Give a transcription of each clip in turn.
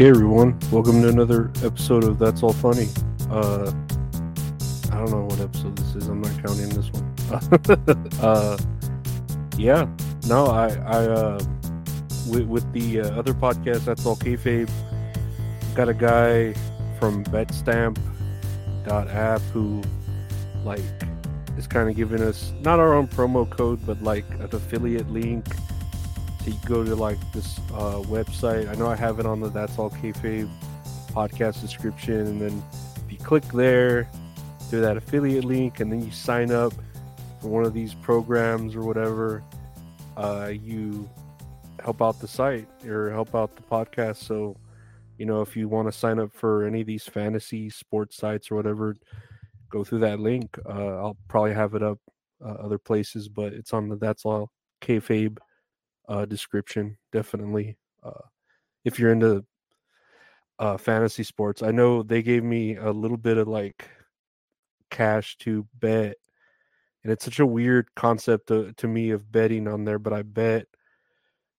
Hey everyone, welcome to another episode of That's All Funny. I don't know what episode this is, I'm not counting this one. With the other podcast, That's All Kayfabe, got a guy from BetStamp.app who is kind of giving us, not our own promo code, but an affiliate link. You go to this website. I know I have it on the That's All Kayfabe podcast description, and then if you click there through that affiliate link and then you sign up for one of these programs or whatever, you help out the site or help out the podcast. So if you want to sign up for any of these fantasy sports sites or whatever, go through that link. I'll probably have it up other places, but it's on the That's All Kayfabe description, definitely, if you're into fantasy sports. I know they gave me a little bit of cash to bet, and it's such a weird concept to me of betting on there, but I bet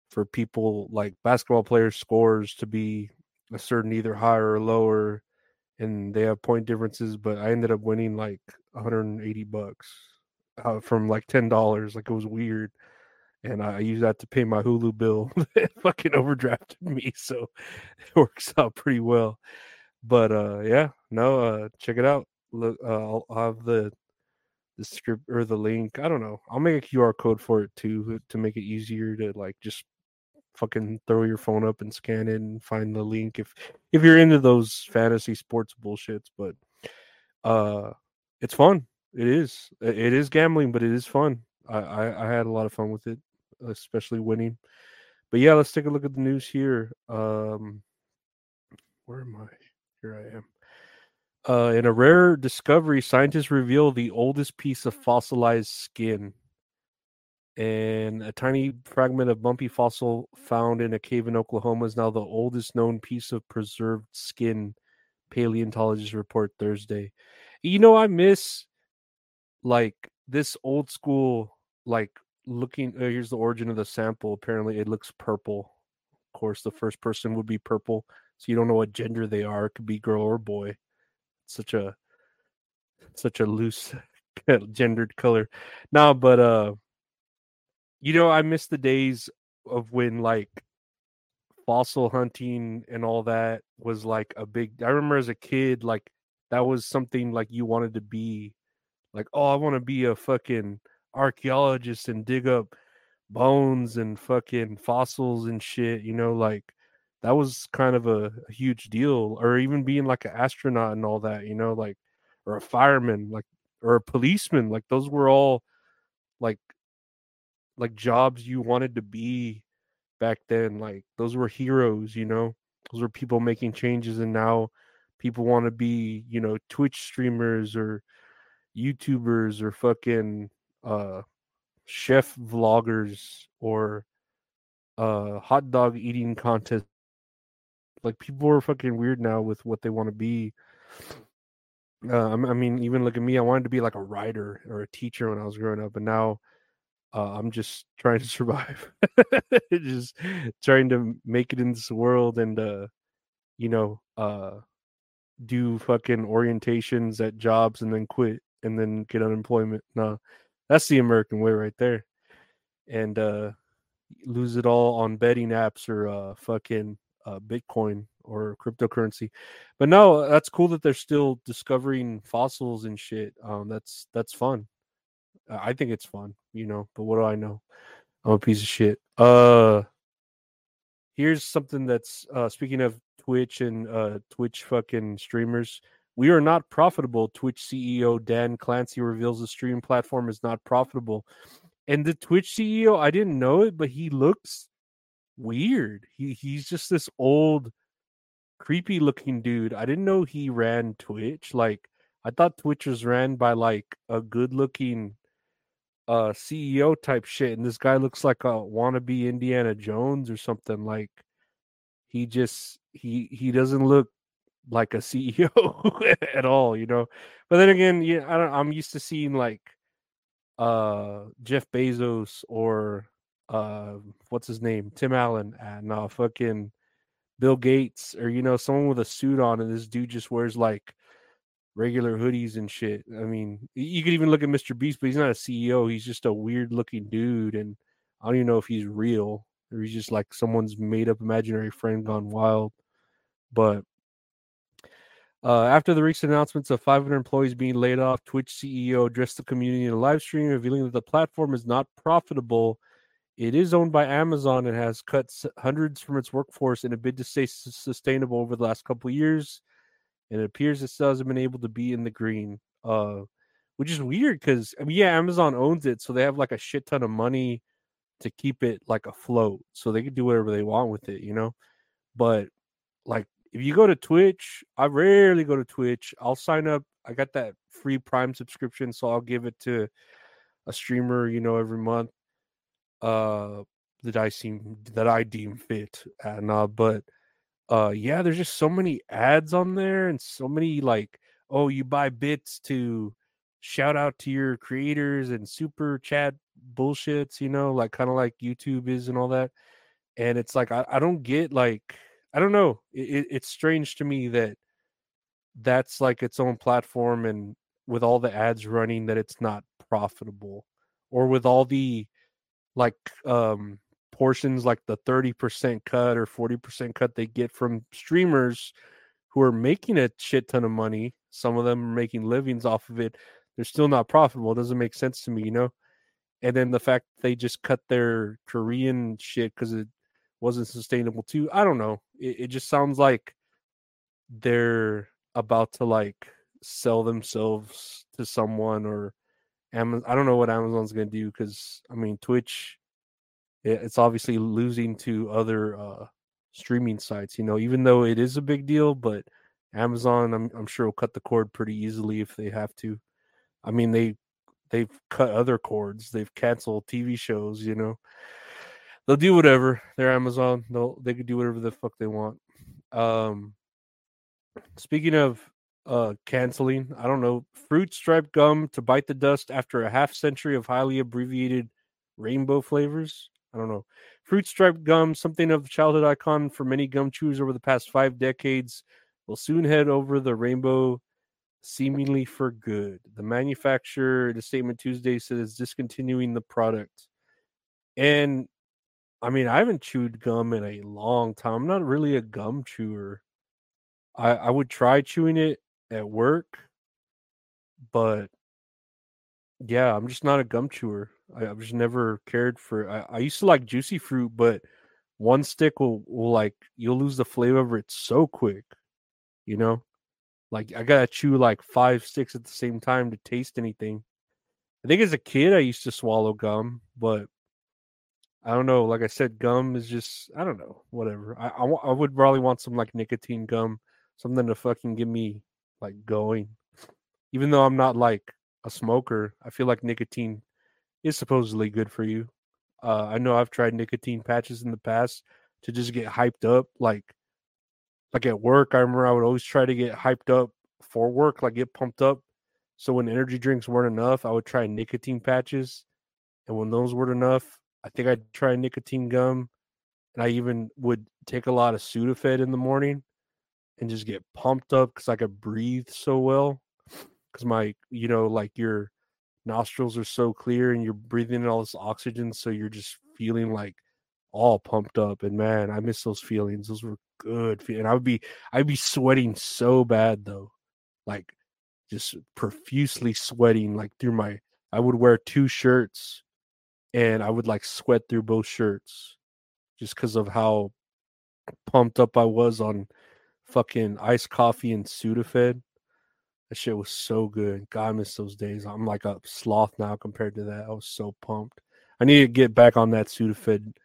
for people basketball players' scores to be a certain, either higher or lower, and they have point differences, but I ended up winning $180 from $10. It was weird. And I use that to pay my Hulu bill. It fucking overdrafted me, so it works out pretty well. But check it out. Look, I'll have the script or the link. I don't know. I'll make a QR code for it too, to make it easier to just fucking throw your phone up and scan it and find the link if you're into those fantasy sports bullshits. But it's fun. It is gambling, but it is fun. I had a lot of fun with it, especially winning. But yeah, let's take a look at the news here. Where am I? Here I am. In a rare discovery, scientists reveal the oldest piece of fossilized skin. And a tiny fragment of bumpy fossil found in a cave in Oklahoma is now the oldest known piece of preserved skin, paleontologists report Thursday. I miss this old school, looking. Here's the origin of the sample. Apparently, it looks purple. Of course, the first person would be purple, so you don't know what gender they are. It could be girl or boy. Such a loose gendered color. Now, but I miss the days of when fossil hunting and all that was a big. I remember as a kid, that was something you wanted to be. I want to be a fucking archaeologist and dig up bones and fucking fossils and shit. That was kind of a huge deal. Or even being an astronaut and all that, or a fireman, or a policeman. Those were all jobs you wanted to be back then. Those were heroes, those were people making changes. And now people want to be, Twitch streamers or YouTubers or fucking chef vloggers or hot dog eating contest. People are fucking weird now with what they want to be. I mean, even look at me. I wanted to be a writer or a teacher when I was growing up, and now I'm just trying to survive. Just trying to make it in this world, and do fucking orientations at jobs and then quit and then get unemployment. No, that's the American way right there. And lose it all on betting apps or fucking Bitcoin or cryptocurrency. But no, that's cool that they're still discovering fossils and shit. That's fun. I think it's fun, but what do I know? I'm a piece of shit. here's something that's speaking of Twitch and Twitch fucking streamers. We are not profitable. Twitch CEO Dan Clancy reveals the stream platform is not profitable. And the Twitch CEO, I didn't know it, but he looks weird. He's just this old, creepy looking dude. I didn't know he ran Twitch. Like, I thought Twitch was ran by like a good looking CEO type shit. And this guy looks like a wannabe Indiana Jones or something. Like, he just, he doesn't look like a CEO at all, you know. But then again, yeah, I'm used to seeing like Jeff Bezos or what's his name, Tim Allen, and fucking Bill Gates, or you know, someone with a suit on, and this dude just wears like regular hoodies and shit. I mean, you could even look at Mr. Beast, but he's not a CEO. He's just a weird looking dude, and I don't even know if he's real or he's just like someone's made up imaginary friend gone wild. But after the recent announcements of 500 employees being laid off, Twitch CEO addressed the community in a live stream, revealing that the platform is not profitable. It is owned by Amazon and has cut hundreds from its workforce in a bid to stay sustainable over the last couple of years. And it appears it still hasn't been able to be in the green, which is weird because, I mean, yeah, Amazon owns it, so they have like a shit ton of money to keep it like afloat, so they can do whatever they want with it, you know. But like, if you go to Twitch, I rarely go to Twitch. I'll sign up. I got that free Prime subscription, so I'll give it to a streamer, you know, every month that I deem fit. And but yeah, there's just so many ads on there and so many like, oh, you buy bits to shout out to your creators and super chat bullshits, you know, like kind of like YouTube is and all that. And it's like I don't get like. I don't know. It's strange to me that that's like its own platform, and with all the ads running, that it's not profitable, or with all the like portions, like the 30% cut or 40% cut they get from streamers who are making a shit ton of money. Some of them are making livings off of it. They're still not profitable. It doesn't make sense to me, you know? And then the fact they just cut their Korean shit because it wasn't sustainable too. I don't know. It just sounds like they're about to like sell themselves to someone or Amazon. I don't know what Amazon's going to do because I mean Twitch, it's obviously losing to other streaming sites. You know, even though it is a big deal, but Amazon, I'm sure will cut the cord pretty easily if they have to. I mean they've cut other cords. They've canceled TV shows. You know. They'll do whatever. They're Amazon. They could do whatever the fuck they want. Speaking of canceling, I don't know. Fruit Stripe Gum to bite the dust after a half century of highly abbreviated rainbow flavors. I don't know. Fruit Stripe Gum, something of a childhood icon for many gum chewers over the past 5 decades, will soon head over the rainbow seemingly for good. The manufacturer, in a statement Tuesday, said it's discontinuing the product. And I mean, I haven't chewed gum in a long time. I'm not really a gum chewer. I would try chewing it at work, but yeah, I'm just not a gum chewer. I've just never cared for. I used to like juicy fruit, but one stick will like you'll lose the flavor of it so quick, you know. Like I gotta chew like 5 sticks at the same time to taste anything. I think as a kid I used to swallow gum, but I don't know. Like I said, gum is just, I don't know, whatever. I would probably want some like nicotine gum, something to fucking get me like going. Even though I'm not like a smoker, I feel like nicotine is supposedly good for you. I know I've tried nicotine patches in the past to just get hyped up. Like at work, I remember I would always try to get hyped up for work, like get pumped up. So when energy drinks weren't enough, I would try nicotine patches. And when those weren't enough, I think I'd try nicotine gum, and I even would take a lot of Sudafed in the morning and just get pumped up because I could breathe so well because my, you know, like your nostrils are so clear and you're breathing in all this oxygen. So you're just feeling like all pumped up. And man, I miss those feelings. Those were good. And I'd be sweating so bad though, like just profusely sweating, like through my, I would wear 2 shirts. And I would like sweat through both shirts just because of how pumped up I was on fucking iced coffee and Sudafed. That shit was so good. God, I miss those days. I'm like a sloth now compared to that. I was so pumped. I need to get back on that Sudafed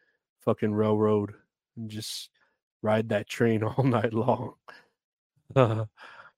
fucking railroad and just ride that train all night long. No.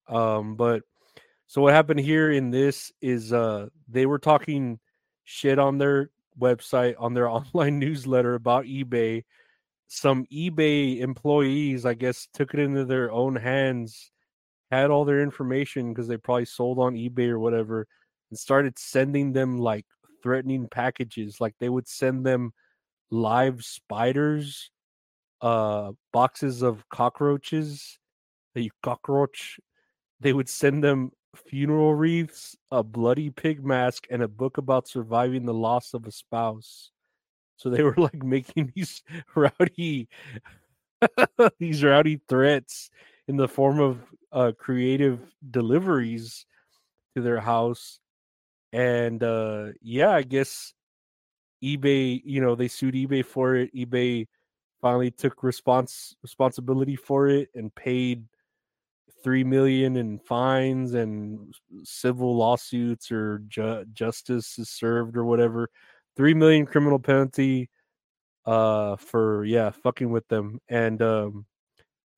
But so what happened here in this is they were talking shit on their website, on their online newsletter about eBay. Some eBay employees, I guess, took it into their own hands, had all their information because they probably sold on eBay or whatever, and started sending them like threatening packages. Like they would send them live spiders, boxes of cockroaches, they would send them funeral wreaths, a bloody pig mask, and a book about surviving the loss of a spouse. So they were like making these rowdy threats in the form of creative deliveries to their house. And yeah, I guess eBay, you know, they sued eBay for it. eBay finally took responsibility for it and paid $3 million in fines and civil lawsuits, or justice is served or whatever. $3 million criminal penalty for fucking with them. And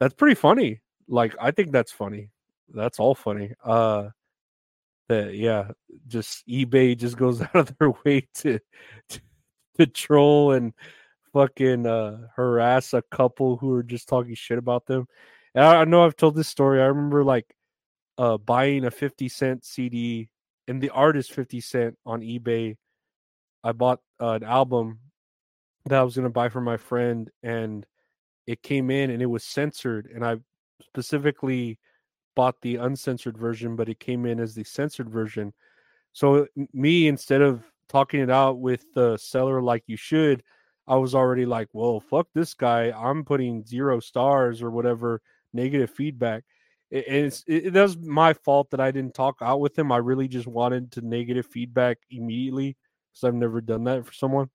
that's pretty funny. Like I think that's funny. That's all funny. Just eBay just goes out of their way to troll and fucking harass a couple who were just talking shit about them. And I know I've told this story. I remember like buying a 50-cent CD and the artist 50 Cent on eBay. I bought an album that I was going to buy for my friend, and it came in and it was censored. And I specifically bought the uncensored version, but it came in as the censored version. So me, instead of talking it out with the seller like you should, I was already like, well, fuck this guy. I'm putting 0 stars or whatever, negative feedback. And it was my fault that I didn't talk out with him. I really just wanted to negative feedback immediately because I've never done that for someone.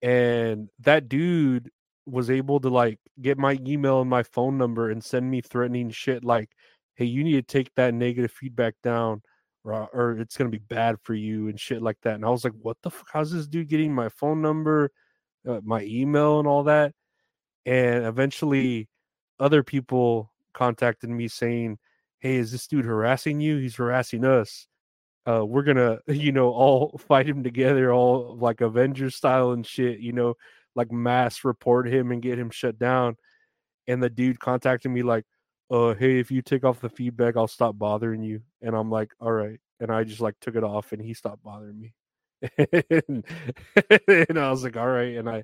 And that dude was able to like get my email and my phone number and send me threatening shit like, hey, you need to take that negative feedback down or it's going to be bad for you and shit like that. And I was like, what the fuck? How's this dude getting my phone number, my email and all that? And eventually other people contacted me saying, hey, is this dude harassing you? He's harassing us. We're going to, you know, all fight him together, all like Avengers style and shit, you know, like mass report him and get him shut down. And the dude contacted me like, hey, if you take off the feedback, I'll stop bothering you. And I'm like, all right. And I just like took it off and he stopped bothering me. And I was like, all right. And I'm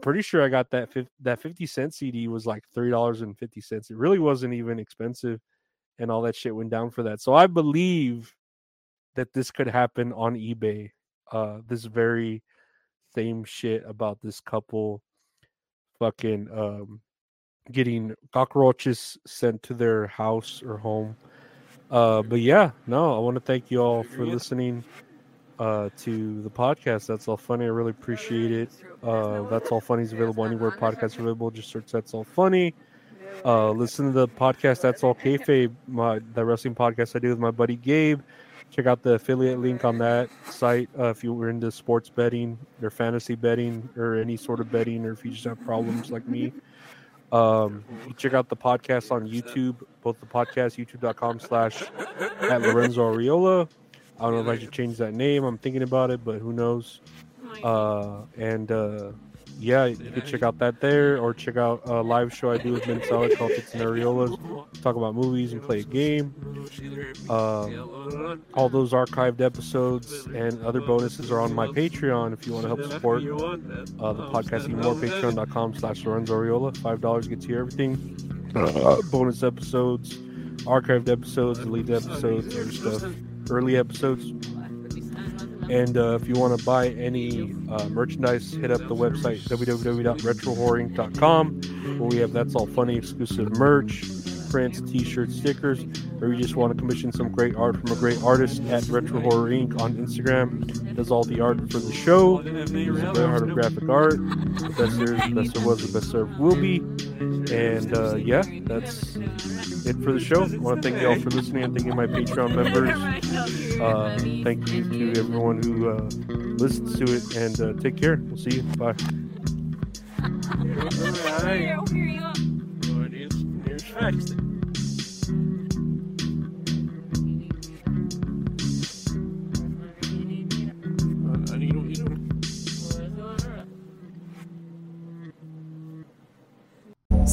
pretty sure I got that 50-cent CD was like $3.50. It really wasn't even expensive. And all that shit went down for that. So I believe that this could happen on eBay. This very same shit about this couple fucking getting cockroaches sent to their house or home. But yeah, no, I want to thank you all for listening to the podcast. That's All Funny. I really appreciate it. That's All Funny is available anywhere podcasts are available. Just search That's All Funny. Listen to the podcast That's All Kayfabe, the wrestling podcast I do with my buddy Gabe. Check out the affiliate link on that site if you were into sports betting or fantasy betting or any sort of betting, or if you just have problems like me. Check out the podcast on YouTube, both the podcast, youtube.com/@LorenzoArreola. I don't know if I should change that name. I'm thinking about it, but who knows? Yeah, you can check out that there, or check out a live show I do with Minnesota Solid called Tits and Areolas. Talk about movies and play a game. All those archived episodes and other bonuses are on my Patreon if you want to help support the podcast even more. Patreon.com/Lorenzo Arreola. $5 gets you everything. Bonus episodes, archived episodes, deleted episodes, other stuff, early episodes. And if you want to buy any merchandise, hit up the website www.retrohorrorinc.com, where we have That's All Funny exclusive merch, prints, t-shirts, stickers, or you just want to commission some great art from a great artist at Retro Horror Inc. on Instagram. Does all the art for the show. It's a very hard of graphic art. The best there is, the best there was, the best there will be. And yeah, that's it for the show. I want to thank you all for listening. I thank you, my Patreon members. Thank you to everyone who listens to it. And take care. We'll see you. Bye. Next.